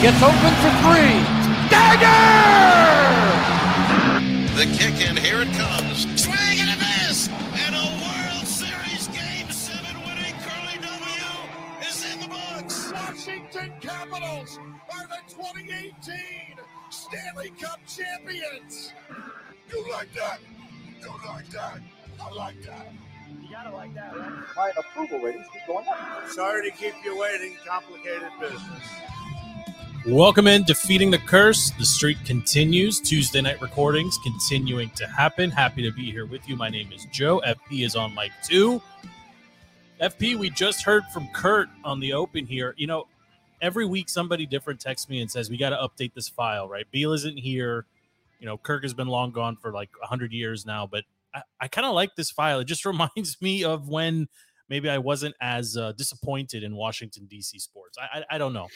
Gets open for three. Dagger! The kick, and here it comes. Swing and a miss! And a World Series Game 7 winning Curly W is in the books. Washington Capitals are the 2018 Stanley Cup champions. You like that? You like that? I like that. You gotta like that, right? My approval ratings keep going up. Sorry to keep you waiting. Complicated business. Welcome in Defeating the Curse. The streak continues. Tuesday night recordings continuing to happen. Happy to be here with you. My name is Joe. FP is on mic two. FP, we just heard from Kurt on the open here. You know, every week somebody different texts me and says, we got to update this file, right? Beal isn't here. You know, Kirk has been long gone for like 100 years now, but I kind of like this file. It just reminds me of when maybe I wasn't as disappointed in Washington, D.C. sports. I don't know.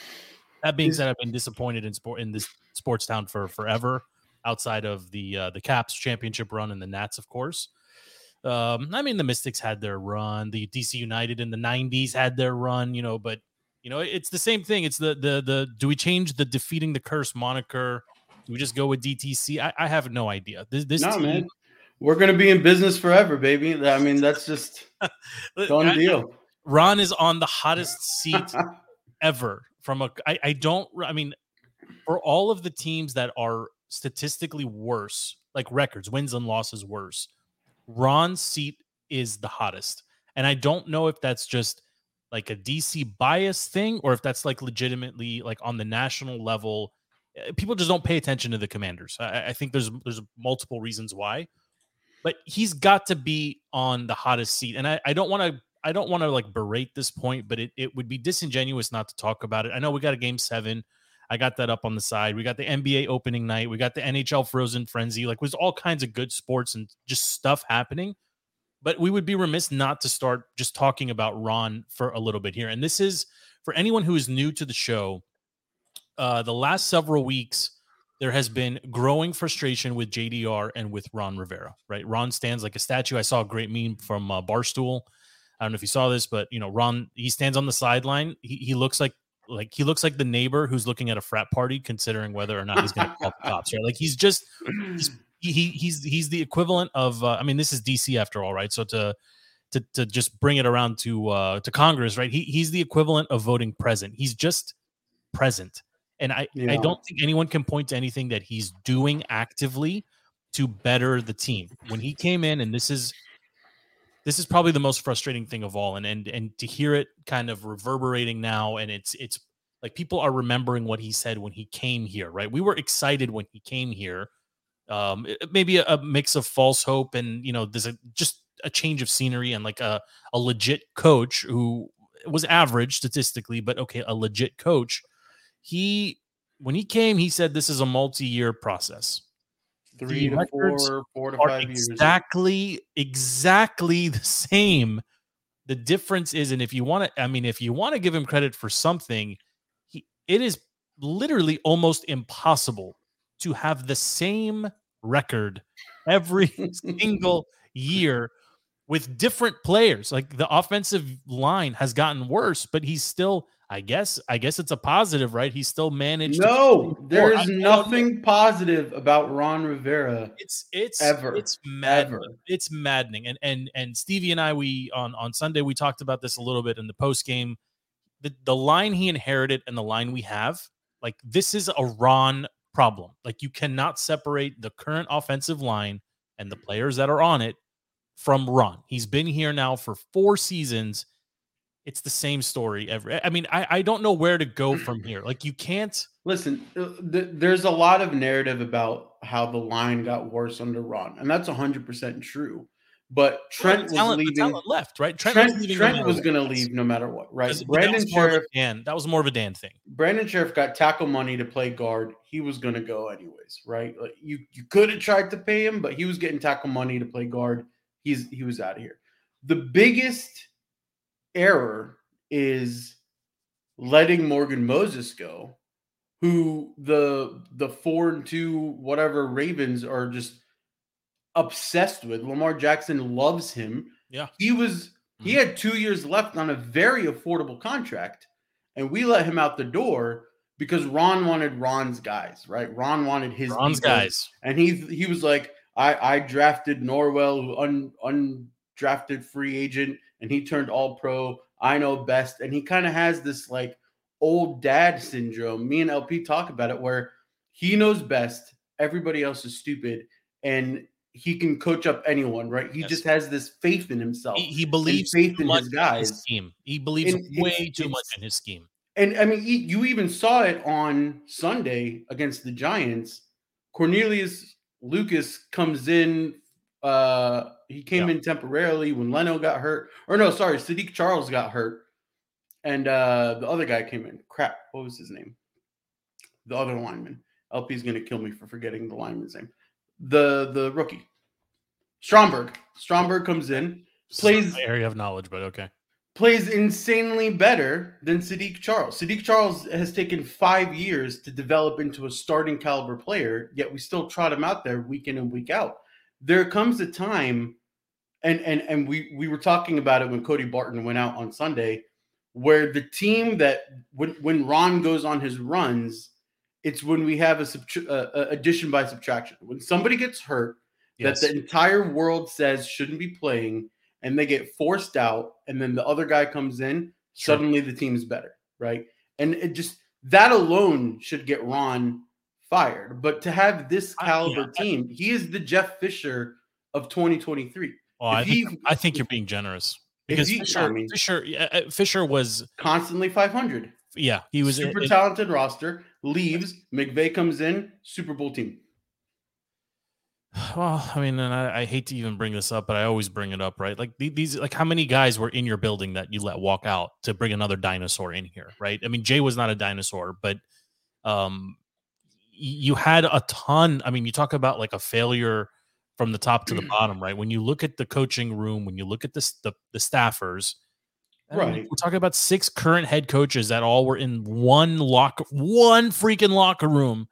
That being said, I've been disappointed in this sports town for forever, outside of the Caps championship run and the Nats, of course. I mean, the Mystics had their run. The D.C. United in the 90s had their run, you know, but, you know, it's the same thing. It's the do we change the Defeating the Curse moniker? Do we just go with DTC? I have no idea. This team, man. We're going to be in business forever, baby. I mean, that's just done deal. Ron is on the hottest seat ever. For all of the teams that are statistically worse, like records, wins and losses worse, Ron's seat is the hottest. And I don't know if that's just like a DC bias thing or if that's like legitimately like on the national level. People just don't pay attention to the Commanders. I think there's multiple reasons why, but he's got to be on the hottest seat. And I don't want to like berate this point, but it would be disingenuous not to talk about it. I know we got a Game 7. I got that up on the side. We got the NBA opening night. We got the NHL Frozen Frenzy. Like, there's all kinds of good sports and just stuff happening, but we would be remiss not to start just talking about Ron for a little bit here. And this is for anyone who is new to the show. The last several weeks, there has been growing frustration with JDR and with Ron Rivera, right? Ron stands like a statue. I saw a great meme from Barstool. I don't know if you saw this, but you know, Ron, he stands on the sideline. He looks like the neighbor who's looking at a frat party, considering whether or not he's going to call the cops, right? Like he's the equivalent of, this is DC after all, right? So to just bring it around to Congress, right? He's the equivalent of voting present. He's just present. And I don't think anyone can point to anything that he's doing actively to better the team. When he came in, and this is probably the most frustrating thing of all. And to hear it kind of reverberating now, and it's like people are remembering what he said when he came here, right? We were excited when he came here. Maybe a mix of false hope and, you know, there's just a change of scenery and like a legit coach who was average statistically, but okay, a legit coach. When he came, he said this is a multi-year process. 3 to 4 to 5 years. Exactly the same. The difference is, and if you want to give him credit for something, it is literally almost impossible to have the same record every single year with different players. Like, the offensive line has gotten worse, but he's still... I guess it's a positive, right? He still managed. No, there is nothing positive about Ron Rivera. It's maddening. And Stevie and I, on Sunday, we talked about this a little bit in the post game, the line he inherited and the line we have, like, this is a Ron problem. Like, you cannot separate the current offensive line and the players that are on it from Ron. He's been here now for 4 seasons. It's the same story every. I mean, I don't know where to go from here. Like, you can't listen. There's a lot of narrative about how the line got worse under Ron, and that's 100% true. But Trent was leaving. Talent left, right? Trent was going to leave no matter what, right? Brandon Sheriff, that was more of a Dan thing. Brandon Sheriff got tackle money to play guard. He was going to go anyways, right? Like, you could have tried to pay him, but he was getting tackle money to play guard. He was out of here. The biggest error is letting Morgan Moses go, who the 4-2 whatever Ravens are just obsessed with. Lamar Jackson loves him. Yeah, he had 2 years left on a very affordable contract, and we let him out the door because Ron wanted Ron's guys, right? Ron wanted his guys. And he was like, I drafted Norwell, undrafted free agent, and he turned all pro. I know best. And he kind of has this like old dad syndrome. Me and LP talk about it where he knows best. Everybody else is stupid. And he can coach up anyone, right? He just has this faith in himself. He believes faith in his guys. In his scheme. He believes way too much in his scheme. And I mean, you even saw it on Sunday against the Giants. Cornelius Lucas comes in. He came in temporarily when Leno got hurt. Or no, sorry, Saahdiq Charles got hurt. And the other guy came in. Crap, what was his name? The other lineman. LP's going to kill me for forgetting the lineman's name. The rookie. Stromberg comes in. Plays my area of knowledge, but okay. Plays insanely better than Saahdiq Charles. Saahdiq Charles has taken 5 years to develop into a starting caliber player, yet we still trot him out there week in and week out. There comes a time, and we were talking about it when Cody Barton went out on Sunday, where the team that when Ron goes on his runs, it's when we have a addition by subtraction. When somebody gets hurt, that the entire world says shouldn't be playing, and they get forced out, and then the other guy comes in, suddenly the team's better, right? And it just that alone should get Ron fired. But to have this caliber team, he is the Jeff Fisher of 2023. Oh, I think you're being generous because Fisher was constantly 500. Yeah, he was super talented roster. Leaves, McVay comes in, Super Bowl team. Well, I mean, and I hate to even bring this up, but I always bring it up, right? Like these, like how many guys were in your building that you let walk out to bring another dinosaur in here, right? I mean, Jay was not a dinosaur, but you had a ton. I mean, you talk about like a failure from the top to the bottom, right? When you look at the coaching room, when you look at the staffers. Right. We're talking about 6 current head coaches that all were in one freaking locker room,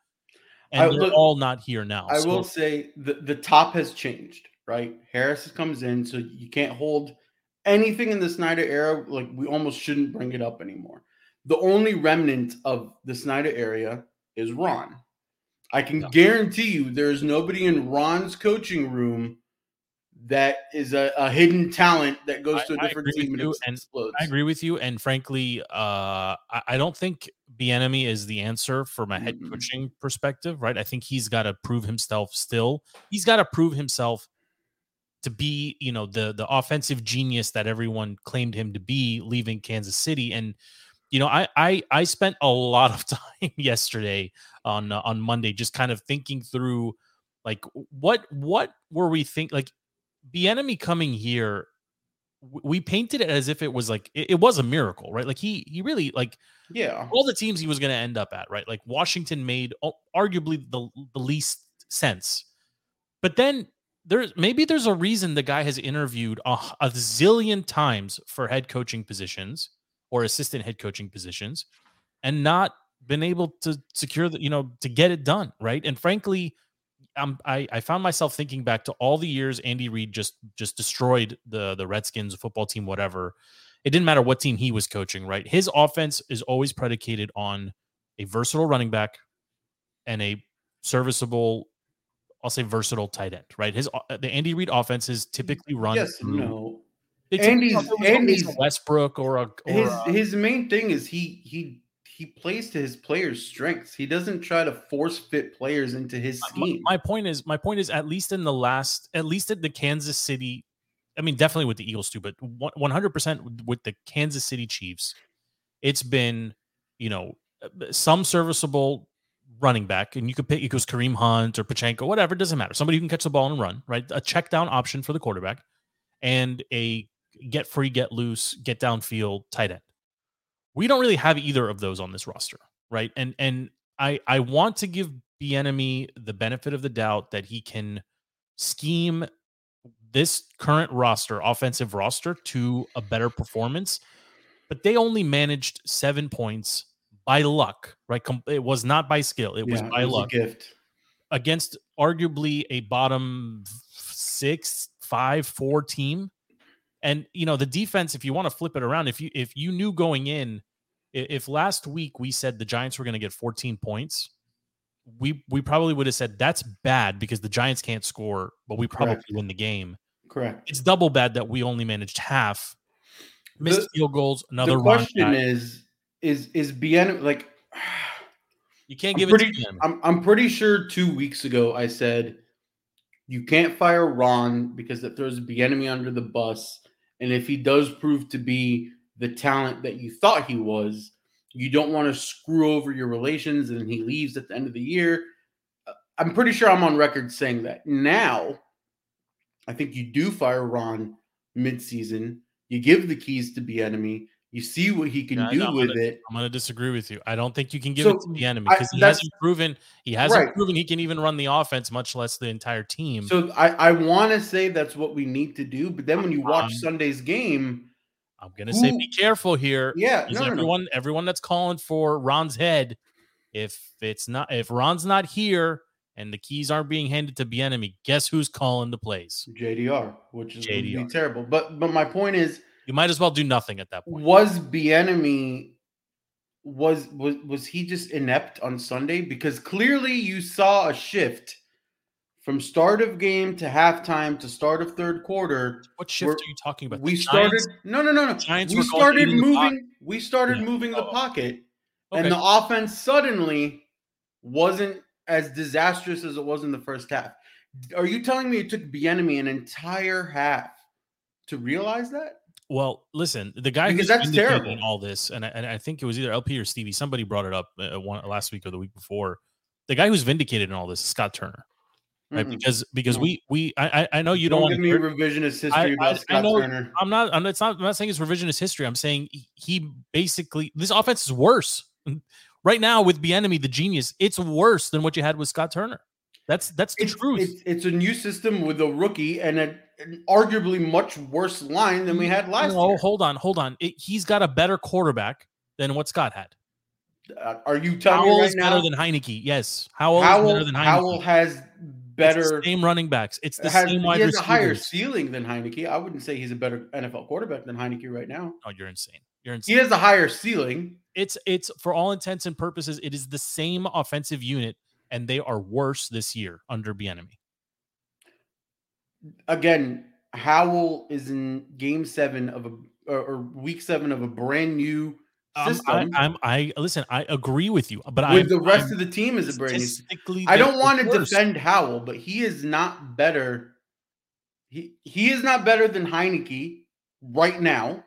and they're all not here now. I will say the top has changed, right? Harris comes in, so you can't hold anything in the Snyder era. Like, we almost shouldn't bring it up anymore. The only remnant of the Snyder era is Ron. I can guarantee you there's nobody in Ron's coaching room that is a hidden talent that goes to a different team and explodes. I agree with you. And frankly, I don't think Bieniemy is the answer from a head coaching perspective, right? I think he's got to prove himself still. He's got to prove himself to be, you know, the offensive genius that everyone claimed him to be leaving Kansas City. And, you know, I spent a lot of time yesterday on Monday just kind of thinking through, like, what were we thinking? Like, Bieniemy coming here, we painted it as if it was like it was a miracle, right? Like he really like all the teams he was going to end up at, right? Like Washington made arguably the least sense, but then there's a reason the guy has interviewed a zillion times for head coaching positions or assistant head coaching positions, and not been able to secure the, you know, to get it done, right? And frankly, I found myself thinking back to all the years Andy Reid just destroyed the Redskins football team, whatever. It didn't matter what team he was coaching, right? His offense is always predicated on a versatile running back and a serviceable, I'll say versatile tight end, right? The Andy Reid offenses typically run Andy's Westbrook his main thing is he plays to his players' strengths. He doesn't try to force fit players into his scheme. My point is at least at the Kansas City, I mean, definitely with the Eagles too, but 100% with the Kansas City Chiefs, it's been, you know, some serviceable running back, and you could pick, it was Kareem Hunt or Pachenko, whatever, it doesn't matter. Somebody who can catch the ball and run, right? A check down option for the quarterback and a get free, get loose, get downfield tight end. We don't really have either of those on this roster, right? And I want to give Bieniemy the benefit of the doubt that he can scheme this current roster, offensive roster, to a better performance. But they only managed 7 points by luck, right? It was not by skill. It was luck. A gift. Against arguably a bottom 5-4 team. And, you know, the defense, if you want to flip it around, if you knew going in If last week we said the Giants were going to get 14 points, we probably would have said that's bad because the Giants can't score, but we probably win the game. Correct. It's double bad that we only managed half. Missed field goals, another run. The question is Bieniemy, like, you can't give it to him. I'm pretty sure 2 weeks ago I said you can't fire Ron because it throws Bieniemy under the bus, and if he does prove to be the talent that you thought he was, you don't want to screw over your relations and he leaves at the end of the year. I'm pretty sure I'm on record saying that. Now, I think you do fire Ron midseason. You give the keys to Bieniemy. You see what he can do with it. I'm going to disagree with you. I don't think you can give it to Bieniemy because he hasn't proven he can even run the offense, much less the entire team. So I want to say that's what we need to do. But then when you watch Sunday's game, I'm going to say be careful here. Yeah, everyone that's calling for Ron's head, if Ron's not here and the keys aren't being handed to Bieniemy, guess who's calling the plays? JDR, which is going to be terrible. But my point is, you might as well do nothing at that point. Was Bieniemy was he just inept on Sunday? Because clearly you saw a shift from start of game to halftime to start of third quarter. What shift are you talking about? We started moving the pocket, and the offense suddenly wasn't as disastrous as it was in the first half. Are you telling me it took Bieniemy an entire half to realize that? Well, listen, the guy who's terrible in all this, and I think it was either LP or Stevie, somebody brought it up last week or the week before. The guy who's vindicated in all this is Scott Turner. Right, because I know you don't want to give me revisionist history about Scott Turner. I'm not saying it's revisionist history. I'm saying he basically, this offense is worse right now with Bieniemy, the genius. It's worse than what you had with Scott Turner. That's the truth. It's a new system with a rookie and an arguably much worse line than we had last year. Hold on. He's got a better quarterback than what Scott had. Are you telling me right now? Howell is better than Heineke. Yes, Howell is better than Heineke. Howell has better same running backs. It's the same wide receivers. He has a higher ceiling than Heineke. I wouldn't say he's a better NFL quarterback than Heineke right now. Oh, you're insane. He has a higher ceiling. It's for all intents and purposes, it is the same offensive unit, and they are worse this year under Bieniemy. Again, Howell is in game 7 of week 7 of a brand new system. I agree with you, but the rest of the team is a brand new. I don't want to defend Howell, but he is not better. He is not better than Heineke right now.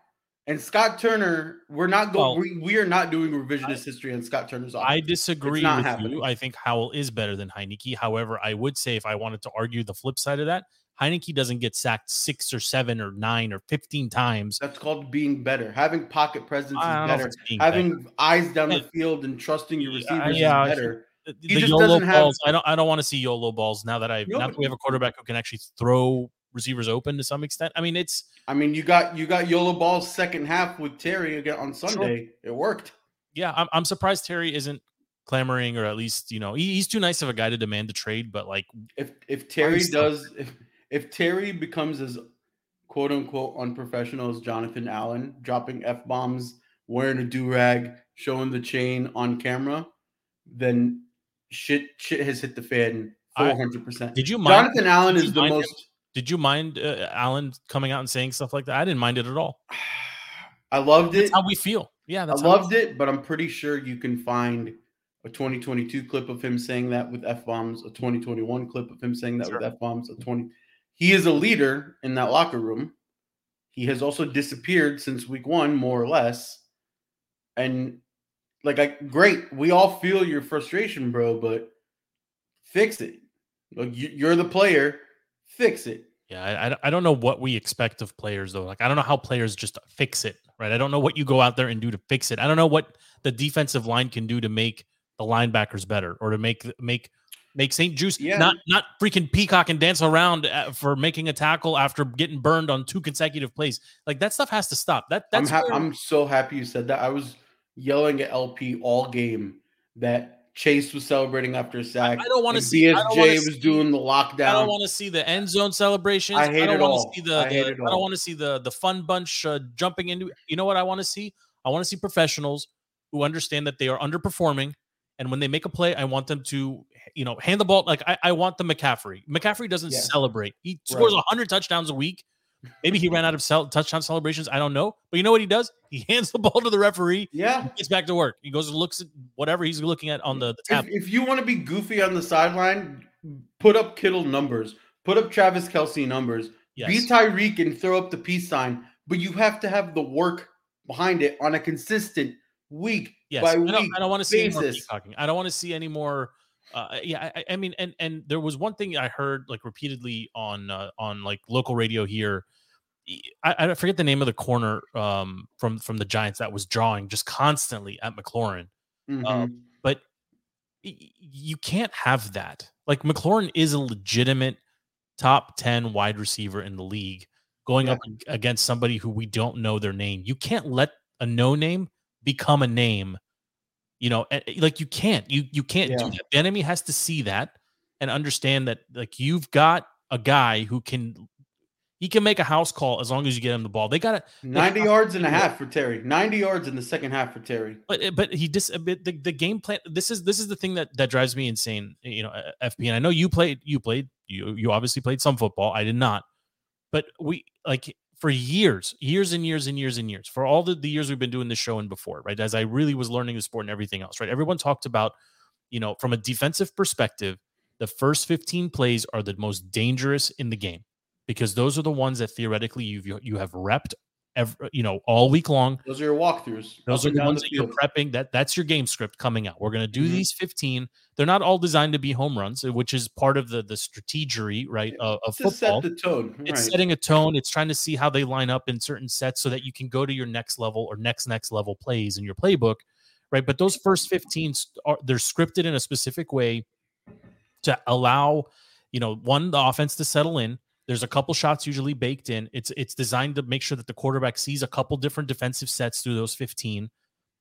And Scott Turner, we are not doing revisionist history on Scott Turner's offense. I disagree with you. I think Howell is better than Heineke. However, I would say if I wanted to argue the flip side of that, Heineke doesn't get sacked 6 or 7 or 9 or 15 times. That's called being better. Having pocket presence is better. Having eyes down the field and trusting your receivers is better. He just YOLO doesn't balls. I don't want to see YOLO balls now that we have a quarterback who can actually throw receivers open to some extent. You got YOLO balls second half with Terry again on Sunday. Sure. It worked. Yeah, I'm surprised Terry isn't clamoring, or at least he's too nice of a guy to demand the trade. But like, if Terry if Terry becomes as quote unquote unprofessional as Jonathan Allen, dropping F-bombs, wearing a do-rag, showing the chain on camera, then shit has hit the fan 400%. Did you mind? Jonathan Allen is the most. Did you mind Allen coming out and saying stuff like that? I didn't mind it at all. I loved it. That's how we feel. Yeah, that's I loved it, but I'm pretty sure you can find a 2022 clip of him saying that with F-bombs, a 2021 clip of him saying that with F-bombs. He is a leader in that locker room. He has also disappeared since week 1, more or less. And great. We all feel your frustration, bro, but fix it. Like, you're the player. Fix it. Yeah, I don't know what we expect of players, though. Like, I don't know how players just fix it, right? I don't know what you go out there and do to fix it. I don't know what the defensive line can do to make the linebackers better, or to make St. Juice not freaking peacock and dance around for making a tackle after getting burned on 2 consecutive plays. Like, that stuff has to stop. I'm so happy you said that. I was yelling at LP all game that Chase was celebrating after a sack. I don't want to see. BSJ was doing the lockdown. I don't want to see the end zone celebrations. I hate it all. I don't want to see the fun bunch jumping into. You know what I want to see? I want to see professionals who understand that they are underperforming. And when they make a play, I want them to, you know, hand the ball. Like I want the McCaffrey. McCaffrey doesn't celebrate. He scores 100 touchdowns a wek. Maybe he ran out of touchdown celebrations. I don't know. But you know what he does? He hands the ball to the referee. Yeah. He gets back to work. He goes and looks at whatever he's looking at on the tab. If you want to be goofy on the sideline, put up Kittle numbers. Put up Travis Kelsey numbers. Yes. Be Tyreek and throw up the peace sign. But you have to have the work behind it on a consistent week by week basis. I don't want to see any more peacocking. I don't want to see any more. I mean, and there was one thing I heard like repeatedly on like local radio here. I forget the name of the corner from the Giants that was drawing just constantly at McLaurin. Mm-hmm. But you can't have that. Like McLaurin is a legitimate top 10 wide receiver in the league going up against somebody who we don't know their name. You can't let a no name become a name. You know, like you can't do that. The enemy has to see that and understand that like you've got a guy who can make a house call as long as you get him the ball. They got it. 90 yards and a half for Terry. 90 yards in the second half for Terry. But he just the game plan. This is the thing that drives me insane. You know, FP, and I know you obviously played some football. I did not, but we like. For years, for all the years we've been doing this show and before, right? As I really was learning the sport and everything else, right? Everyone talked about, you know, from a defensive perspective, the first 15 plays are the most dangerous in the game because those are the ones that theoretically you have repped, all week long. Those are your walkthroughs. Those are the ones that you're prepping. That's your game script coming out. We're going to do these 15. They're not all designed to be home runs, which is part of the strategery, right, of football. To set the tone. It's setting a tone. It's trying to see how they line up in certain sets so that you can go to your next level or next level plays in your playbook, right? But those first 15, they're scripted in a specific way to allow, you know, one, the offense to settle in. There's a couple shots usually baked in. It's designed to make sure that the quarterback sees a couple different defensive sets through those 15,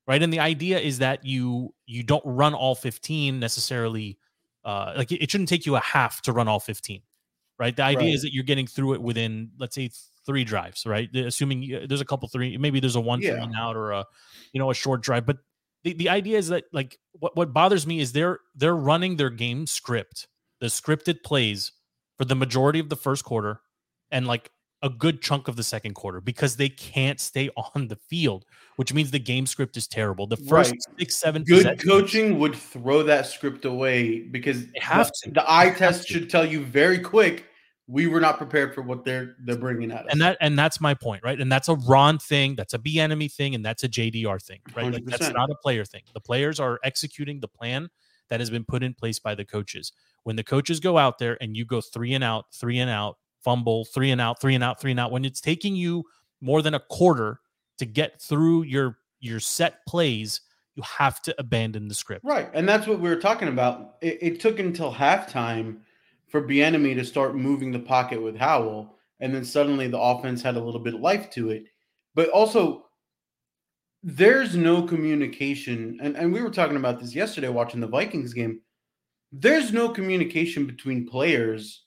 right? And the idea is that you don't run all 15 necessarily. Like it shouldn't take you a half to run all 15, right? The idea is that you're getting through it within, let's say, 3 drives, right? Assuming there's a couple three, maybe there's a one one out or a short drive. But the idea is that like what bothers me is they're running their game script, the scripted plays, for the majority of the first quarter and like a good chunk of the second quarter because they can't stay on the field, which means the game script is terrible. The first 6, 7 good coaching would throw that script away because the eye test should tell you very quick we were not prepared for what they're bringing at us. And that's my point, right? And that's a Ron thing, that's a Bieniemy thing, and that's a JDR thing, right? Like that's not a player thing. The players are executing the plan that has been put in place by the coaches. When the coaches go out there and you go three and out, fumble, three and out, three and out, three and out, when it's taking you more than a quarter to get through your set plays, you have to abandon the script. Right, and that's what we were talking about. It took until halftime for Bieniemy to start moving the pocket with Howell, and then suddenly the offense had a little bit of life to it. But also, there's no communication, and we were talking about this yesterday watching the Vikings game. There's no communication between players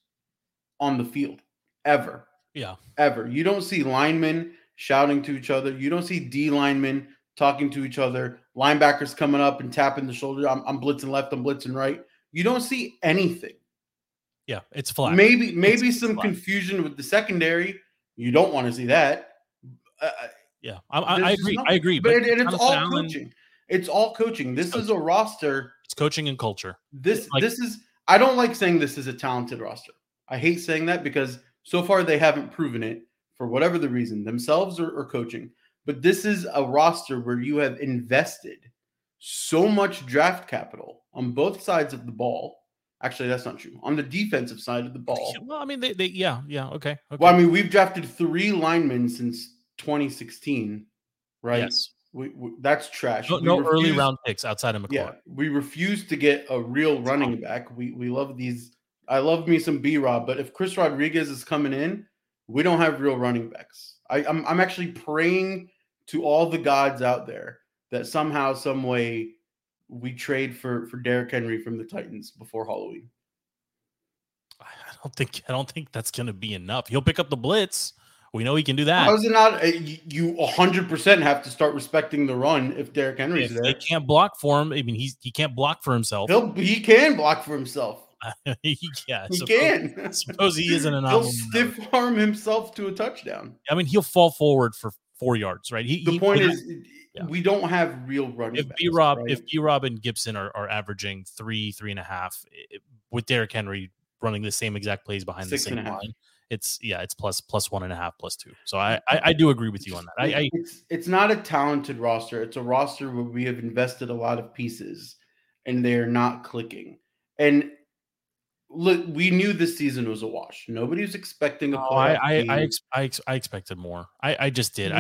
on the field ever. Yeah. Ever. You don't see linemen shouting to each other. You don't see D linemen talking to each other. Linebackers coming up and tapping the shoulder. I'm blitzing left. I'm blitzing right. You don't see anything. Yeah. It's flat. Maybe it's some flat confusion with the secondary. You don't want to see that. Yeah. I agree. Nothing. I agree. But it's all coaching. It's all coaching. This is a roster. It's coaching and culture. I don't like saying this is a talented roster. I hate saying that because so far they haven't proven it for whatever the reason, themselves or coaching. But this is a roster where you have invested so much draft capital on both sides of the ball. Actually, that's not true. On the defensive side of the ball. Well, I mean, okay. Well, I mean, we've drafted 3 linemen since 2016, right? Yes. We that's trash. No early round picks outside of McLaurin. Yeah, we refuse to get a real running back. We love these. I love me some B-Rob, but if Chris Rodriguez is coming in, we don't have real running backs. I'm actually praying to all the gods out there that somehow, some way, we trade for Derrick Henry from the Titans before Halloween. I don't think that's going to be enough. He'll pick up the blitz. We know he can do that. How is it not? You 100% have to start respecting the run if Derrick Henry's there. He can't block for him. I mean, he can't block for himself. He can block for himself. I suppose he isn't an anomaly. He'll stiff arm himself to a touchdown. I mean, he'll fall forward for 4 yards, right? The point is, we don't have real running backs. If B-Rob and Gibson are averaging 3.5, with Derrick Henry running the same exact plays behind the same line, it's plus 1.5, plus 2. So I do agree with you on that. It's not a talented roster. It's a roster where we have invested a lot of pieces, and they are not clicking. And look, we knew this season was a wash. Nobody was expecting a playoff game. I expected more. I just did.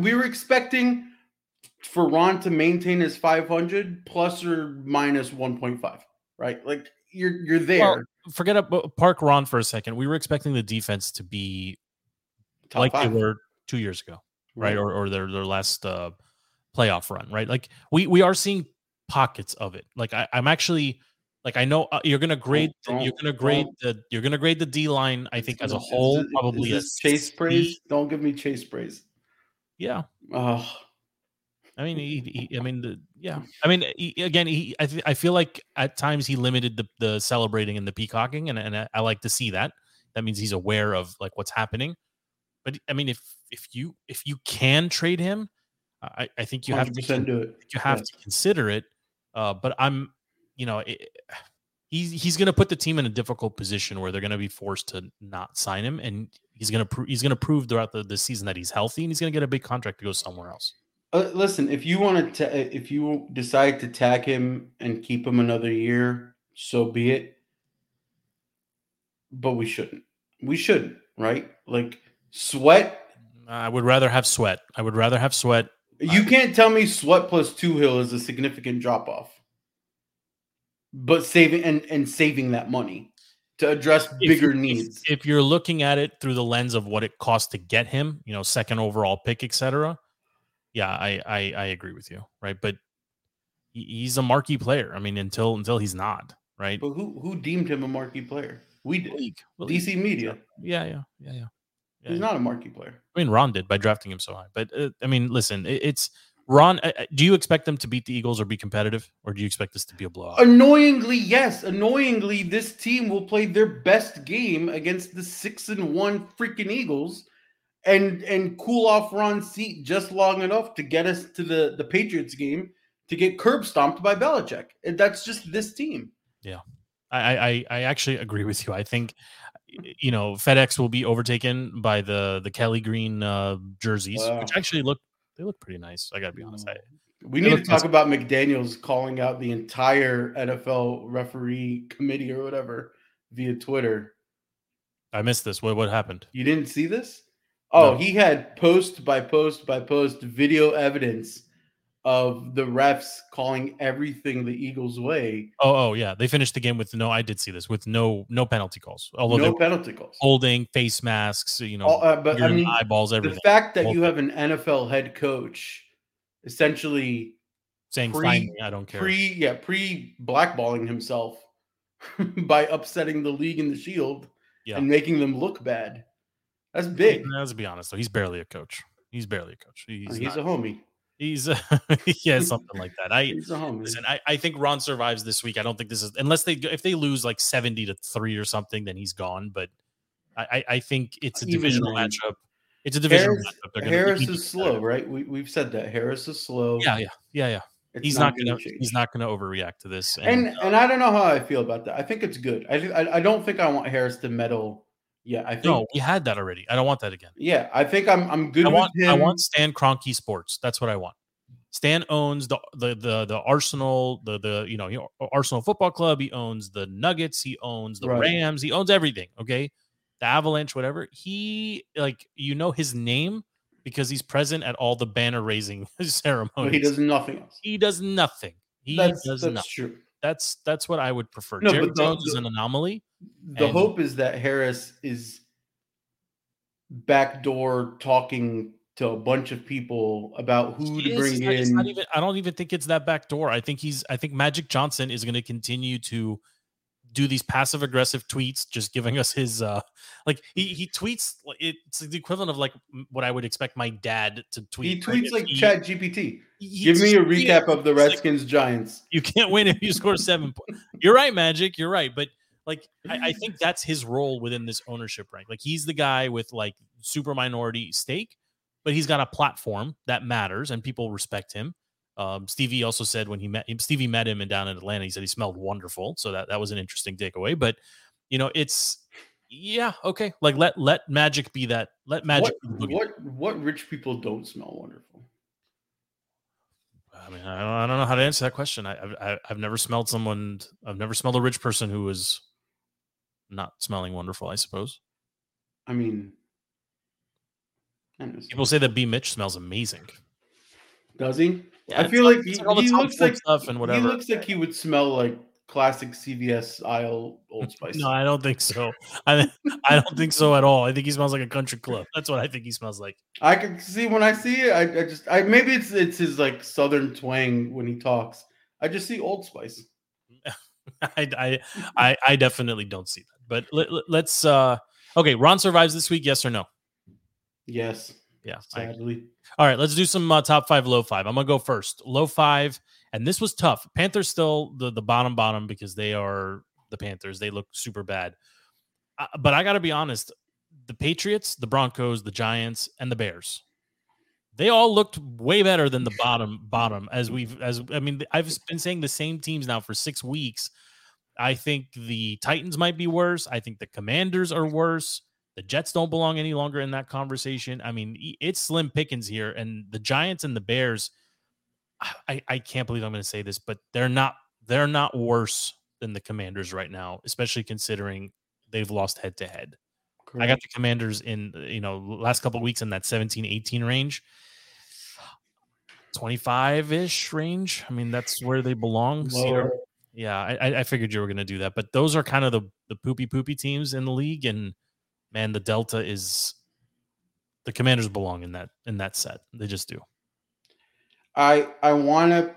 We were expecting for Ron to maintain his 500 plus or minus 1.5, right? Like you're there. Well, forget about park Ron for a second. We were expecting the defense to be top five. They were 2 years ago, right? Or their last playoff run, right? Like we are seeing pockets of it. Like I'm actually. Like I know you're gonna grade the D line. I think as a whole, probably is Chase praise. Don't give me Chase praise. Yeah. Oh. I mean, I feel like at times he limited the celebrating and the peacocking, and I like to see that. That means he's aware of like what's happening. But I mean, if you can trade him, I think you have to do it. You have to consider it. But I'm. You know, he's going to put the team in a difficult position where they're going to be forced to not sign him, and he's going to prove throughout the season that he's healthy, and he's going to get a big contract to go somewhere else. Listen, if you decide to tag him and keep him another year, so be it. But we shouldn't, right? Like Sweat. I would rather have Sweat. You can't tell me Sweat plus Tuhill is a significant drop off. But saving that money to address bigger needs. If you're looking at it through the lens of what it costs to get him, you know, second overall pick, etc. Yeah, I agree with you, right? But he's a marquee player. I mean, until he's not, right? But who deemed him a marquee player? We did. DC Media. Yeah. He's not a marquee player. I mean, Ron did by drafting him so high. But I mean, listen, it's. Ron, do you expect them to beat the Eagles or be competitive, or do you expect this to be a blowout? Annoyingly, yes. Annoyingly, this team will play their best game against the 6-1 freaking Eagles and cool off Ron's seat just long enough to get us to the Patriots game to get curb stomped by Belichick. That's just this team. Yeah, I actually agree with you. I think, you know, FedEx will be overtaken by the Kelly Green jerseys, which actually look. They look pretty nice. I got to be honest. We need to talk about McDaniels calling out the entire NFL referee committee or whatever via Twitter. I missed this. What happened? You didn't see this? Oh, no. He had post by post by post video evidence of the refs calling everything the Eagles' way. Oh yeah. They finished the game with no penalty calls. Although no penalty calls. Holding, face masks, you know, but, I mean, eyeballs, everything. The fact that you have an NFL head coach essentially saying, "Fine, I don't care." Pre-blackballing himself by upsetting the league and the shield and making them look bad. That's big. Let's be honest, though. He's barely a coach. He's a homie. He's something like that. I think Ron survives this week. I don't think this is unless if they lose like 70-3 or something, then he's gone. But I think it's a divisional matchup. It's a divisional matchup. Harris is slow, right? We've said that Harris is slow. Yeah. He's not gonna overreact to this. And I don't know how I feel about that. I think it's good. I don't think I want Harris to meddle. Yeah, I think we had that already. I don't want that again. Yeah, I think I'm good with him. I want Stan Kroenke Sports. That's what I want. Stan owns the Arsenal, the Arsenal Football Club. He owns the Nuggets. He owns the Rams. He owns everything. Okay, the Avalanche, whatever. He his name because he's present at all the banner raising ceremonies. But he does nothing else. That's true. That's what I would prefer. No, Jerry Jones is an anomaly. The hope is that Harris is backdoor talking to a bunch of people about who to bring in. I don't even think it's that backdoor. I think Magic Johnson is going to continue to do these passive aggressive tweets, just giving us his like he tweets. It's the equivalent of like what I would expect my dad to tweet. He tweets like ChatGPT. Give me a recap of the Redskins Giants. You can't win if you score 7 points. You're right, Magic. You're right, but like I think that's his role within this ownership, right? Like he's the guy with like super minority stake, but he's got a platform that matters and people respect him. Stevie also said when he met him, Stevie met him and down in Atlanta, he said he smelled wonderful. So that was an interesting takeaway, but you know, it's yeah. Okay. Like let Magic be that. Let Magic. What rich people don't smell wonderful? I mean, I don't know how to answer that question. I've never smelled someone. I've never smelled a rich person who was not smelling wonderful, I suppose. I mean, people say that B. Mitch smells amazing. Does he? Yeah, I feel like he looks like stuff and whatever. He looks like he would smell like classic CVS aisle Old Spice. No, I don't think so. I don't think so at all. I think he smells like a country club. That's what I think he smells like. I can see when I see it. I maybe it's his like southern twang when he talks. I just see Old Spice. I definitely don't see that. But let's okay. Ron survives this week. Yes or no? Yes. Yeah. Sadly. All right, let's do some top five, low five. I'm going to go first. Low five, and this was tough. Panthers still the bottom because they are the Panthers. They look super bad. But I got to be honest, the Patriots, the Broncos, the Giants, and the Bears, they all looked way better than the bottom I've been saying the same teams now for 6 weeks. I think the Titans might be worse. I think the Commanders are worse. The Jets don't belong any longer in that conversation. I mean, it's slim pickings here. And the Giants and the Bears, I can't believe I'm going to say this, but they're not worse than the Commanders right now, especially considering they've lost head-to-head. Correct. I got the Commanders in, last couple of weeks in that 17-18 range, 25-ish range. I mean, that's where they belong. Yeah, I figured you were going to do that. But those are kind of the poopy teams in the league, and man, the delta is the Commanders belong in that set. They just do. I want to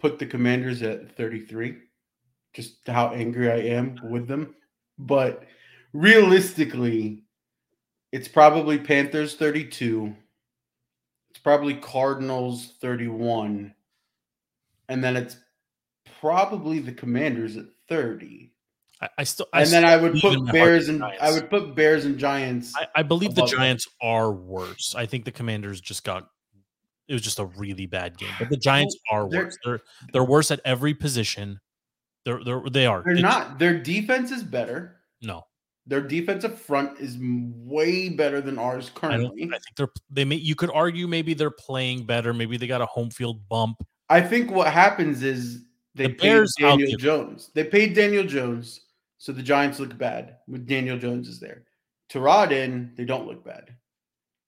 put the Commanders at 33, just how angry I am with them. But realistically, it's probably Panthers 32. It's probably Cardinals 31. And then it's probably the Commanders at 30. I would put Bears and Giants. I would put Bears and Giants. I believe the Giants are worse. I think the Commanders it was just a really bad game. But the Giants are worse. They're worse at every position. They are. They're not. Their defense is better. No. Their defensive front is way better than ours currently. I think you could argue maybe they're playing better. Maybe they got a home field bump. I think what happens is they paid Daniel Jones. They paid Daniel Jones. So the Giants look bad with Daniel Jones is there. Tyrod in, they don't look bad.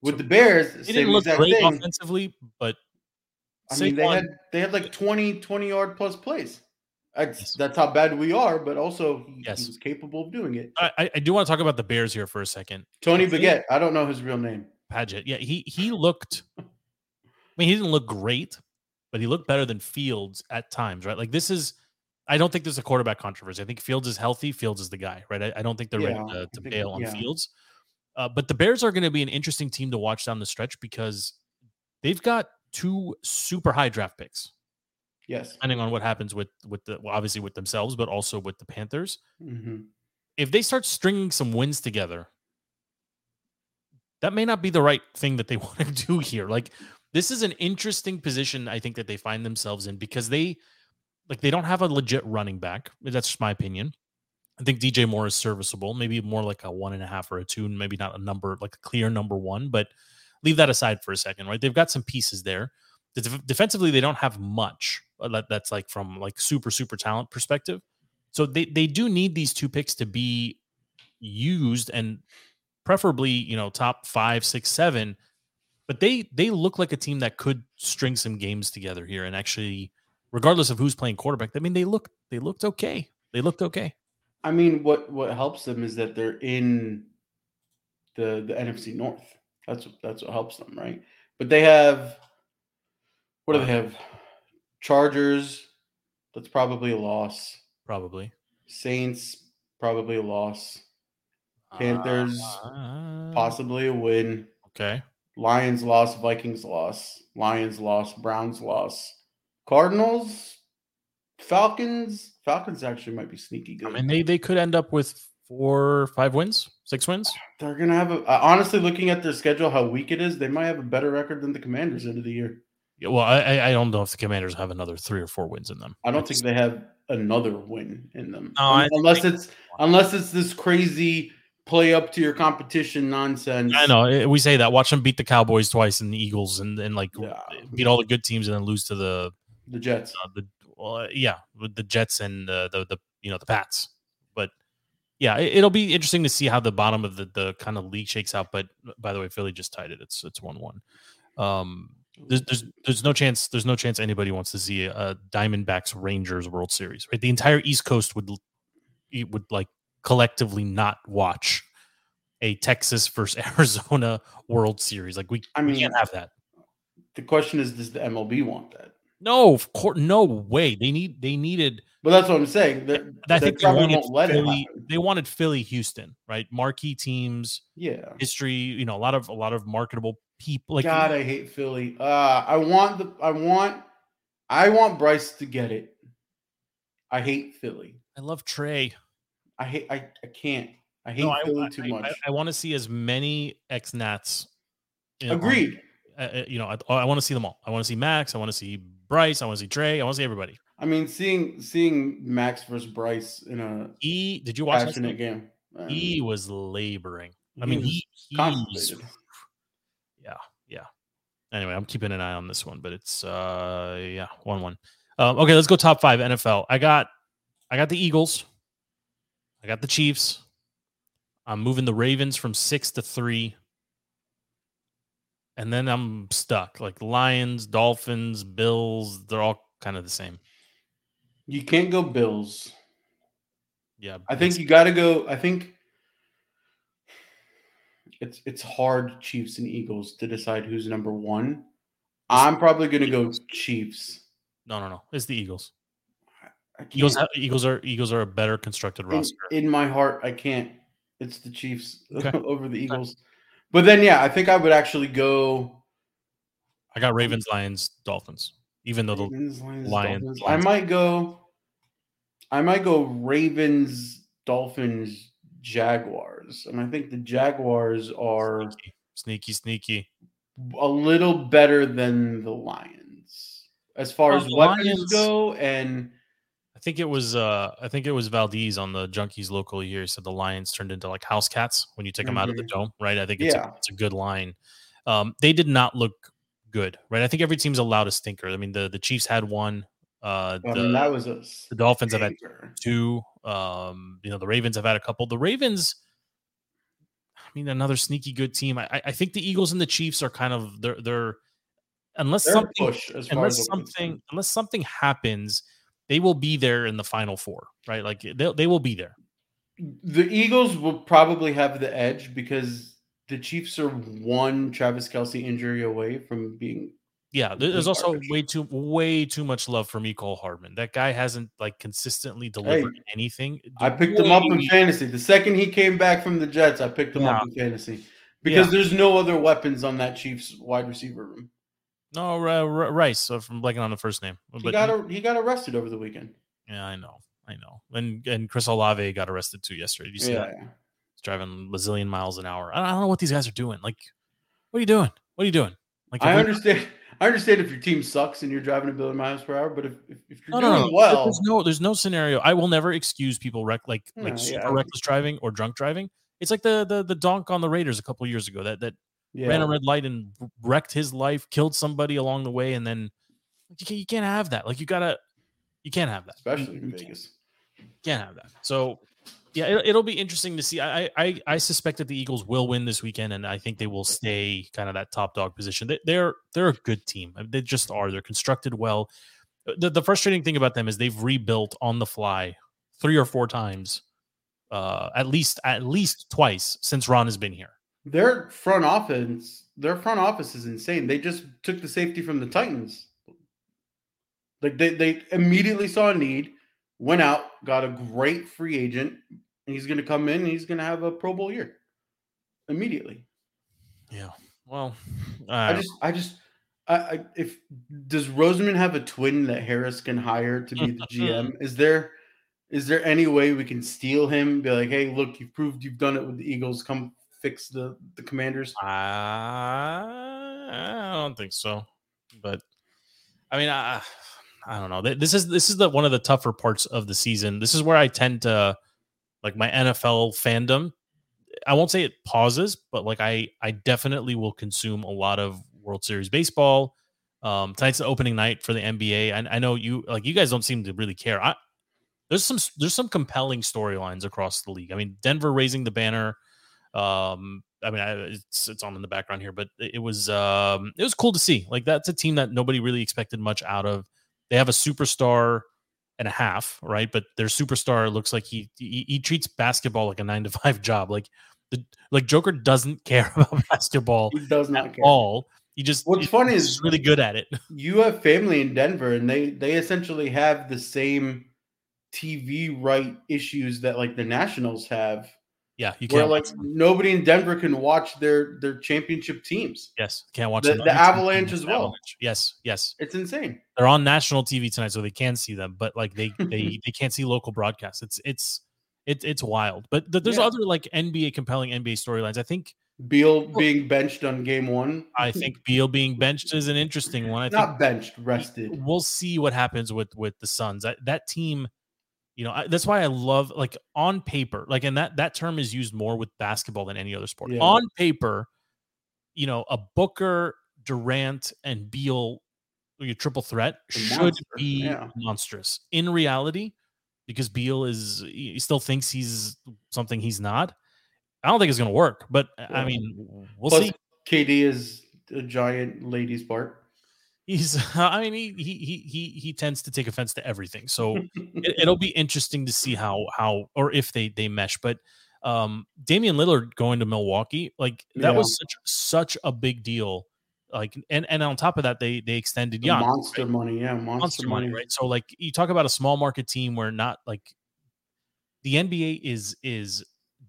With the Bears, they didn't look great offensively, but I mean they had like 20 yard plus plays. That's how bad we are, but also he was capable of doing it. I do want to talk about the Bears here for a second. Tony Baguette, I don't know his real name. Padgett, yeah, he looked. I mean, he didn't look great, but he looked better than Fields at times, right? Like this is. I don't think there's a quarterback controversy. I think Fields is healthy. Fields is the guy, right? I don't think they're ready to bail on Fields. But the Bears are going to be an interesting team to watch down the stretch because they've got two super high draft picks. Yes. Depending on what happens obviously with themselves, but also with the Panthers. Mm-hmm. If they start stringing some wins together, that may not be the right thing that they want to do here. Like this is an interesting position I think that they find themselves in because they don't have a legit running back. That's just my opinion. I think DJ Moore is serviceable, maybe more like a 1.5 or a 2, and maybe not a number, like a clear number 1, but leave that aside for a second, right? They've got some pieces there. Defensively, they don't have much that's like from like super, super talent perspective. So they do need these two picks to be used and preferably, top 5, 6, 7, but they look like a team that could string some games together here and actually, regardless of who's playing quarterback, I mean, they looked okay. They looked okay. I mean, what helps them is that they're in the NFC North. That's what helps them, right? But they have, what do they have? Chargers. That's probably a loss. Probably. Saints. probably a loss. Panthers, possibly a win. Okay. Lions loss, Vikings loss. Lions loss, Browns loss. Cardinals, Falcons. Falcons actually might be sneaky good. I mean, they could end up with 4 or 5 wins, 6 wins. They're going to have honestly, looking at their schedule, how weak it is, they might have a better record than the Commanders into the year. Yeah, well, I don't know if the Commanders have another 3 or 4 wins in them. I don't think they have another win in them. No, unless it's this crazy play up to your competition nonsense. I know. We say that. Watch them beat the Cowboys twice and the Eagles and beat all the good teams and then lose to the Jets. With the Jets and the Pats. But yeah, it'll be interesting to see how the bottom of the kind of league shakes out. But by the way, Philly just tied it. It's 1-1. There's no chance anybody wants to see a Diamondbacks Rangers World Series, right? The entire East Coast would like collectively not watch a Texas versus Arizona World Series. Like we can't have that. The question is, does the MLB want that? No, of course, no way. They needed. But that's what I'm saying. They wanted Philly, Houston, right? Marquee teams. Yeah. History. A lot of marketable people. Like, God, I hate Philly. I want Bryce to get it. I hate Philly. I love Trey. I hate Philly too much. I want to see as many ex-Nats. Agreed. I want to see them all. I want to see Max. I want to see Bryce. I want to see Trey. I want to see everybody. I mean, seeing Max versus Bryce in a did you watch that game? He was laboring. Yeah. Anyway, I'm keeping an eye on this one, but it's 1-1. Okay, let's go top 5 NFL. I got the Eagles. I got the Chiefs. I'm moving the Ravens from 6 to 3. And then I'm stuck. Like Lions, Dolphins, Bills, they're all kind of the same. You can't go Bills. Yeah. I think you got to go. I think it's hard, Chiefs and Eagles, to decide who's number one. I'm probably going to go Chiefs. No. It's the Eagles. Eagles are a better constructed roster. In my heart, I can't. It's the Chiefs over the Eagles. Okay. But then, yeah, I think I would actually go. I got Ravens, Lions, Dolphins. Even though the Lions. I might go Ravens, Dolphins, Jaguars, and I think the Jaguars are sneaky, a little better than the Lions as far as weapons go. And I think it was Valdez on the Junkies locally here said the Lions turned into like house cats when you take them out of the dome, right? I think it's a good line. They did not look good, right? I think every team's allowed a stinker. I mean, the Chiefs had one. That was the Dolphins have had 2. The Ravens have had a couple. The Ravens, I mean, another sneaky good team. I think the Eagles and the Chiefs are kind of unless something happens, they will be there in the Final Four, right? Like they will be there. The Eagles will probably have the edge because the Chiefs are one Travis Kelsey injury away from being. Yeah, there's also way too much love for Mecole Hardman. That guy hasn't consistently delivered anything. I picked him up in fantasy. The second he came back from the Jets, I picked him up in fantasy because there's no other weapons on that Chiefs wide receiver room. No, Rice. So I'm blanking on the first name. He got arrested over the weekend. Yeah, I know. And Chris Olave got arrested too yesterday. Did you see that? Yeah. He's driving a zillion miles an hour. I don't know what these guys are doing. Like, what are you doing? Like, I understand if your team sucks and you're driving a billion miles per hour, but if you're doing well, there's no scenario. I will never excuse people reckless driving or drunk driving. It's like the donk on the Raiders a couple of years ago that ran a red light and wrecked his life, killed somebody along the way, and then you can't have that. Like you can't have that, especially in Vegas. Can't have that. So yeah, it'll be interesting to see. I suspect that the Eagles will win this weekend, and I think they will stay kind of that top dog position. They're a good team. They just are. They're constructed well. The frustrating thing about them is they've rebuilt on the fly 3 or 4 times, at least twice since Ron has been here. Their front office is insane. They just took the safety from the Titans. Like they immediately saw a need, went out, got a great free agent. He's going to come in. He's going to have a Pro Bowl year immediately. Yeah. Well, if does Roseman have a twin that Harris can hire to be the GM? Is there any way we can steal him? And be like, hey, look, you've proved you've done it with the Eagles. Come fix the Commanders. I don't think so, but I mean, I don't know. This is one of the tougher parts of the season. This is where I tend to like my NFL fandom. I won't say it pauses, but like I definitely will consume a lot of World Series baseball. Tonight's the opening night for the NBA. I know you guys don't seem to really care. There's some compelling storylines across the league. I mean, Denver raising the banner. It's on in the background here, but it was cool to see. Like that's a team that nobody really expected much out of. They have a superstar and a half, right? But their superstar looks like he treats basketball like a 9-to-5 job. Like Joker doesn't care about basketball. He does not care at all. He just what's funny is really good at it. You have family in Denver, and they essentially have the same TV right issues that like the Nationals have. Yeah, you can't. Where like nobody in Denver can watch their championship teams. Yes, can't watch the Avalanche as well. Yes, it's insane. They're on national TV tonight, so they can see them, but like they can't see local broadcasts. It's wild. But there's other like compelling NBA storylines. I think Beal being benched on game one. I think Beal being benched is an interesting one. Not benched, rested. We'll see what happens with the Suns. That team. You know, that's why I love like on paper, like, and that term is used more with basketball than any other sport. Yeah. On paper, you know, a Booker, Durant, and Beal, your triple threat should be monstrous. In reality, because Beal he still thinks he's something he's not. I don't think it's going to work, but I mean, we'll see. KD is a giant ladies' part. He tends to take offense to everything. So it'll be interesting to see how or if they mesh. But Damian Lillard going to Milwaukee, like that was such a big deal. Like and on top of that, they extended Giannis, monster right? money, yeah, monster money, right? So like you talk about a small market team where not like the NBA is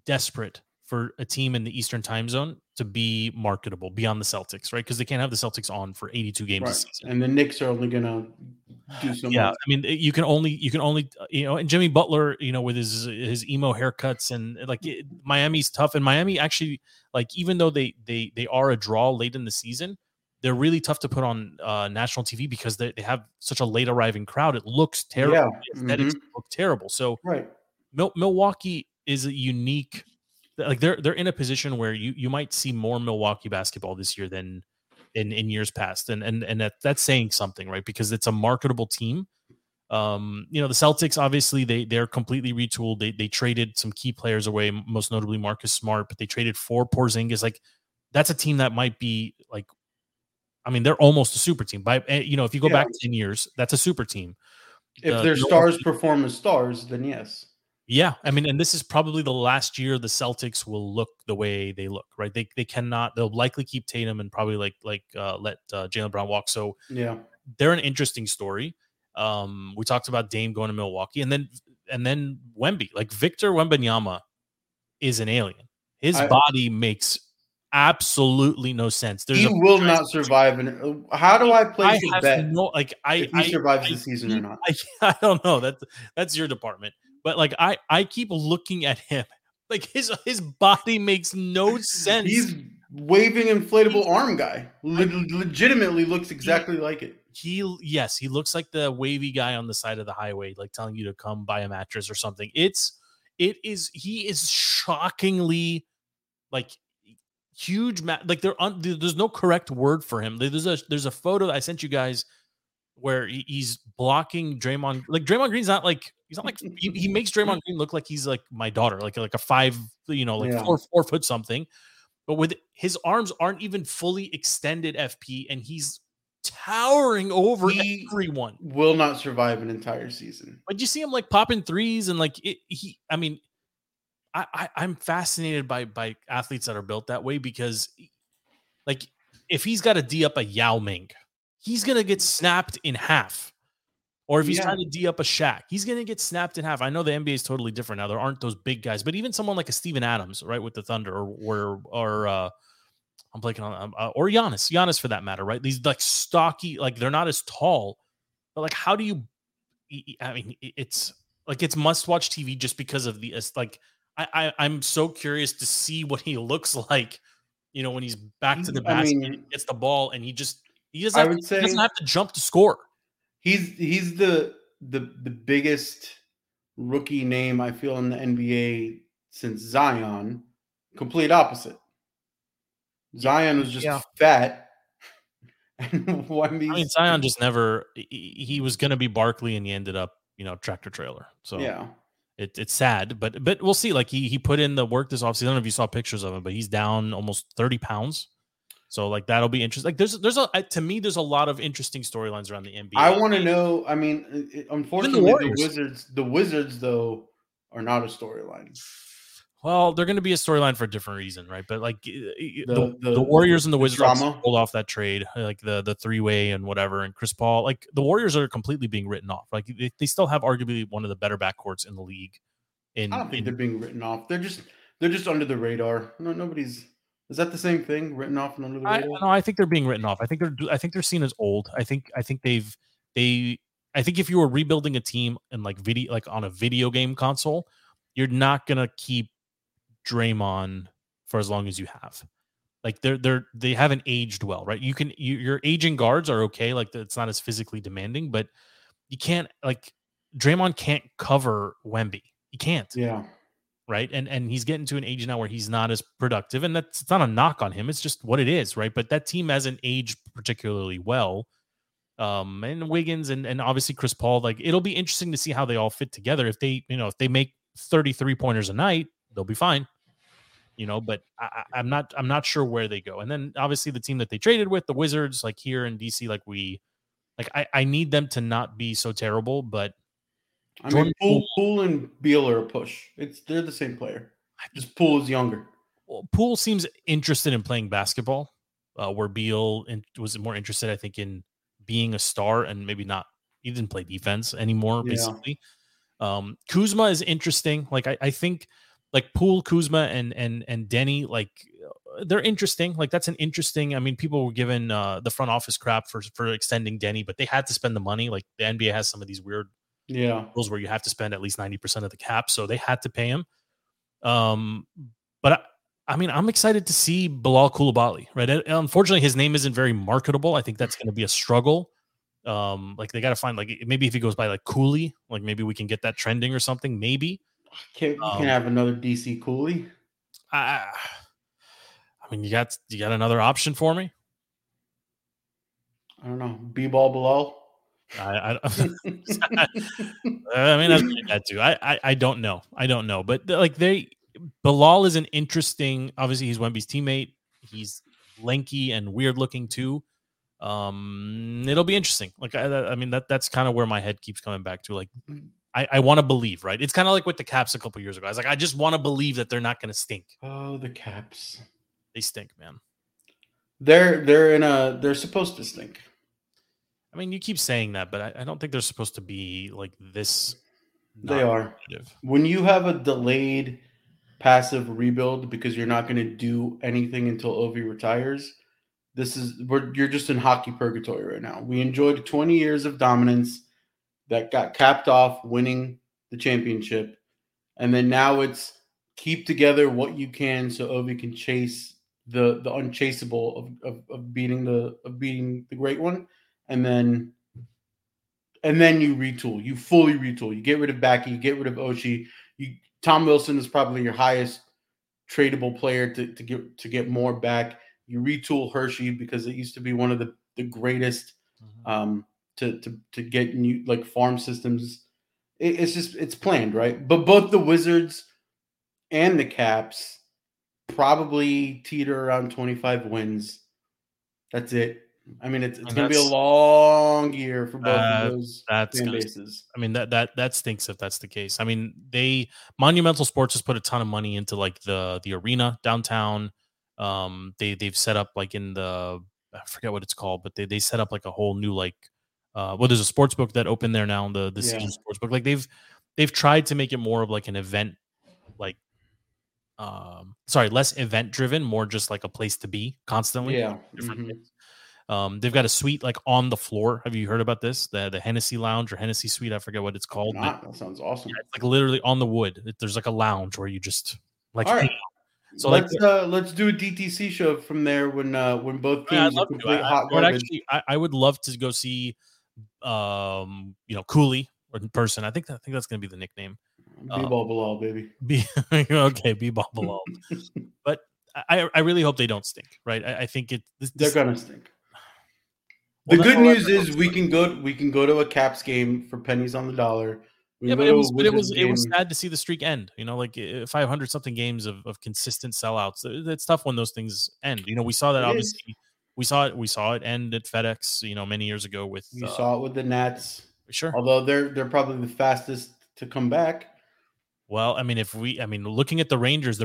desperate for a team in the Eastern time zone to be marketable beyond the Celtics, right? Because they can't have the Celtics on for 82 games a season. And the Knicks are only going to do so much. Yeah, I mean, you can only, and Jimmy Butler, you know, with his emo haircuts and like Miami's tough. And Miami actually, like, even though they are a draw late in the season, they're really tough to put on national TV because they have such a late arriving crowd. It looks terrible. Yeah. Mm-hmm. It looks terrible. So Milwaukee is a unique. Like they're in a position where you might see more Milwaukee basketball this year than in years past, and that's saying something, right? Because it's a marketable team. You know, the Celtics obviously they're completely retooled. They traded some key players away, most notably Marcus Smart, but they traded for Porzingis. Like that's a team that might be like, I mean, they're almost a super team. By you know, if you go back 10 years, that's a super team. If their stars perform as stars, then yes. Yeah, I mean, and this is probably the last year the Celtics will look the way they look, right? They cannot. They'll likely keep Tatum and probably let Jaylen Brown walk. So yeah, they're an interesting story. We talked about Dame going to Milwaukee, and then Wemby, like Victor Wembanyama, is an alien. His body makes absolutely no sense. There's he will not survive. And how do I place a bet? No, like if he survives the season or not? I don't know. That's your department. But like I keep looking at him, like his body makes no sense. He's waving inflatable arm guy. Legitimately looks exactly like it. He looks like the wavy guy on the side of the highway, like telling you to come buy a mattress or something. He is shockingly like huge. Like there's no correct word for him. There's a photo that I sent you guys where he's blocking Draymond. Like Draymond Green's not like. He's not like he makes Draymond Green look like he's like my daughter, like a 5, you know, like 4 foot something, but with his arms aren't even fully extended FP, and he's towering over everyone. Will not survive an entire season. But you see him like popping threes and like I'm fascinated by athletes that are built that way because, like, if he's got a D up a Yao Ming, he's gonna get snapped in half. Or if he's trying to D up a Shaq, he's going to get snapped in half. I know the NBA is totally different now. There aren't those big guys, but even someone like a Steven Adams, right, with the Thunder, or I'm blanking on, or Giannis for that matter, right? These like stocky, like they're not as tall, but like, how do you, I mean, it's like, it's must watch TV just because of the, it's like, I'm so curious to see what he looks like, you know, when he's back to the basket, and gets the ball and he doesn't have to jump to score. He's the biggest rookie name I feel in the NBA since Zion. Complete opposite. Zion was just fat. Zion just never. He was going to be Barkley, and he ended up, tractor trailer. So it's sad, but we'll see. Like he put in the work this offseason. I don't know if you saw pictures of him, but he's down almost 30 pounds. So like that'll be interesting. Like there's a lot of interesting storylines around the NBA. I want to know. I mean, unfortunately, the Wizards though are not a storyline. Well, they're going to be a storyline for a different reason, right? But like the Warriors and the Wizards pulled off that trade, like the three-way and whatever, and Chris Paul. Like the Warriors are completely being written off. Like they still have arguably one of the better backcourts in the league. I don't think they're being written off. They're just under the radar. No, nobody's. Is that the same thing? Written off and under the radar? No, I think they're being written off. I think they're seen as old. I think if you were rebuilding a team and like on a video game console, you're not gonna keep Draymond for as long as you have. Like they haven't aged well, right? Your aging guards are okay. Like it's not as physically demanding, but you can't like Draymond can't cover Wemby. He can't. Yeah. Right. And he's getting to an age now where he's not as productive. And it's not a knock on him. It's just what it is. Right. But that team hasn't aged particularly well. And Wiggins and obviously Chris Paul, like it'll be interesting to see how they all fit together. If they make 33 pointers a night, they'll be fine, but I'm not sure where they go. And then obviously the team that they traded with, the Wizards, like here in DC, I need them to not be so terrible, but I mean, Poole and Beal are a push. They're the same player. Just Poole is younger. Well, Poole seems interested in playing basketball, where Beal was more interested, I think, in being a star and maybe not. He didn't play defense anymore, basically. Kuzma is interesting. Like I think, like Poole, Kuzma, and Denny, like they're interesting. Like that's an interesting. I mean, people were given the front office crap for extending Denny, but they had to spend the money. Like the NBA has some of these weird. Yeah, rules where you have to spend at least 90% of the cap, so they had to pay him. But I mean, I'm excited to see Bilal Coulibaly. Right, and unfortunately, his name isn't very marketable. I think that's going to be a struggle. Like they got to find like maybe if he goes by like Cooley, like maybe we can get that trending or something. Maybe can have another DC Cooley. I mean, you got another option for me? I don't know. B-ball Bilal. I mean, that's really bad too. I don't know. But Bilal is an interesting. Obviously, he's Wemby's teammate. He's lanky and weird looking too. It'll be interesting. Like I mean, that's kind of where my head keeps coming back to. Like I want to believe, right? It's kind of like with the Caps a couple years ago. I was like, I just want to believe that they're not going to stink. Oh, the Caps, they stink, man. They're supposed to stink. I mean, you keep saying that, but I don't think they're supposed to be like this. They are. When you have a delayed passive rebuild because you're not going to do anything until Ovi retires, you're just in hockey purgatory right now. We enjoyed 20 years of dominance that got capped off winning the championship. And then now it's keep together what you can so Ovi can chase the unchaseable of beating the great one. And then you retool. You fully retool. You get rid of Backey. You get rid of Oshie. Tom Wilson is probably your highest tradable player to get more back. You retool Hershey because it used to be one of the greatest to get new like farm systems. It's planned, right? But both the Wizards and the Caps probably teeter around 25 wins. That's it. I mean, it's going to be a long year for both of those fan bases. I mean, that stinks if that's the case. I mean, Monumental Sports has put a ton of money into like the arena downtown. They've set up like I forget what it's called, but they set up like a whole new like Well, there's a sports book that opened there now, the season sports book. Like they've tried to make it more of like an event, like less event driven, more just like a place to be constantly. Yeah. Mm-hmm. They've got a suite like on the floor. Have you heard about this? The Hennessy Lounge or Hennessy Suite? I forget what it's called. That sounds awesome. Yeah, it's like literally on the wood. There's like a lounge where you just like. All right. So let's do a DTC show from there when both teams are complete hot garbage. I would love to go see, Cooley in person. I think that's going to be the nickname. B-ball Bilal, baby. B-ball Bilal. But I really hope they don't stink. Right? I think they're going to stink. Well, the good news is we can go to a Caps game for pennies on the dollar. Yeah, but it was sad to see the streak end. You know, like 500 something games of consistent sellouts. It's tough when those things end. You know, we saw that obviously. We saw it end at FedEx. You know, many years ago with you saw it with the Nats. Sure, although they're probably the fastest to come back. Well, I mean, looking at the Rangers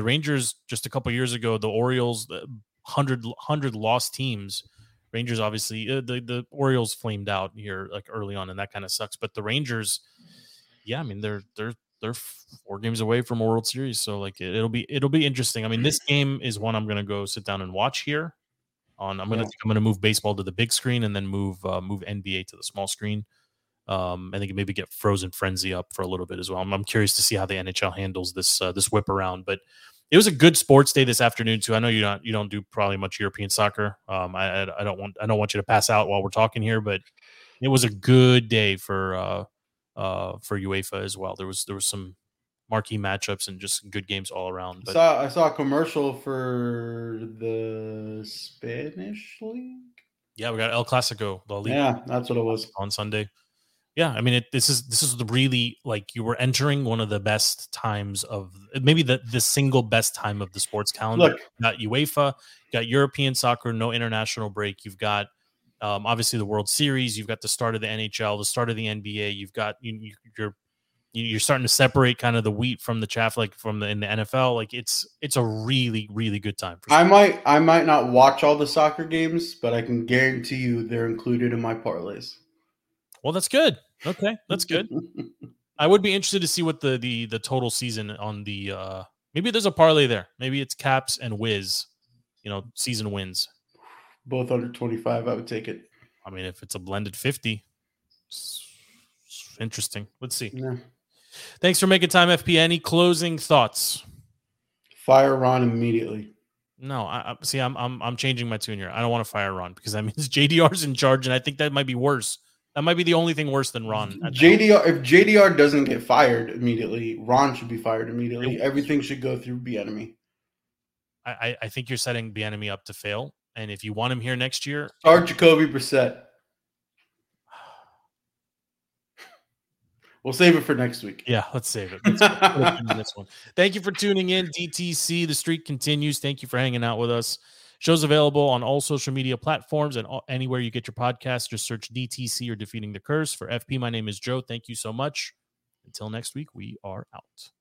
just a couple years ago, the Orioles, 100 lost teams. Rangers obviously the Orioles flamed out here like early on, and that kind of sucks. But the Rangers. Yeah, I mean they're 4 games away from a World Series, so like it'll be interesting. I mean, this game is one I'm gonna go sit down and watch here. I'm gonna move baseball to the big screen and then move NBA to the small screen. I think maybe get Frozen Frenzy up for a little bit as well. I'm curious to see how the NHL handles this whip around. But it was a good sports day this afternoon too. I know you don't do probably much European soccer. I don't want you to pass out while we're talking here, but it was a good day for UEFA as well. There was some marquee matchups and just good games all around. But I saw a commercial for the Spanish league. Yeah, we got El Clasico, La Liga. Yeah, that's what it was on Sunday. Yeah, I mean this is the really like you were entering one of the best times of maybe the single best time of the sports calendar. Look, you got UEFA, you got European soccer, no international break. You've got obviously the World Series, you've got the start of the NHL, the start of the NBA, you've got you're starting to separate kind of the wheat from the chaff, like in the NFL. Like it's a really, really good time. For I might not watch all the soccer games, but I can guarantee you they're included in my parlays. Well, that's good. Okay, that's good. I would be interested to see what the total season on the maybe there's a parlay there. Maybe it's Caps and Wiz, season wins. Both under 25, I would take it. I mean, if it's a blended 50, it's interesting. Let's see. Yeah. Thanks for making time, FP. Any closing thoughts? Fire Ron immediately. No, I'm changing my tune here. I don't want to fire Ron because that means JDR's in charge, and I think that might be worse. That might be the only thing worse than Ron. If JDR doesn't get fired immediately, Ron should be fired immediately. Everything should go through Bieniemy. I think you're setting Bieniemy up to fail. And if you want him here next year, start Jacoby Brissett. We'll save it for next week. Yeah, let's save it. This one. Thank you for tuning in. DTC, the streak continues. Thank you for hanging out with us. Show's available on all social media platforms and anywhere you get your podcast. Just search DTC or Defeating the Curse. For FP, my name is Joe. Thank you so much. Until next week, we are out.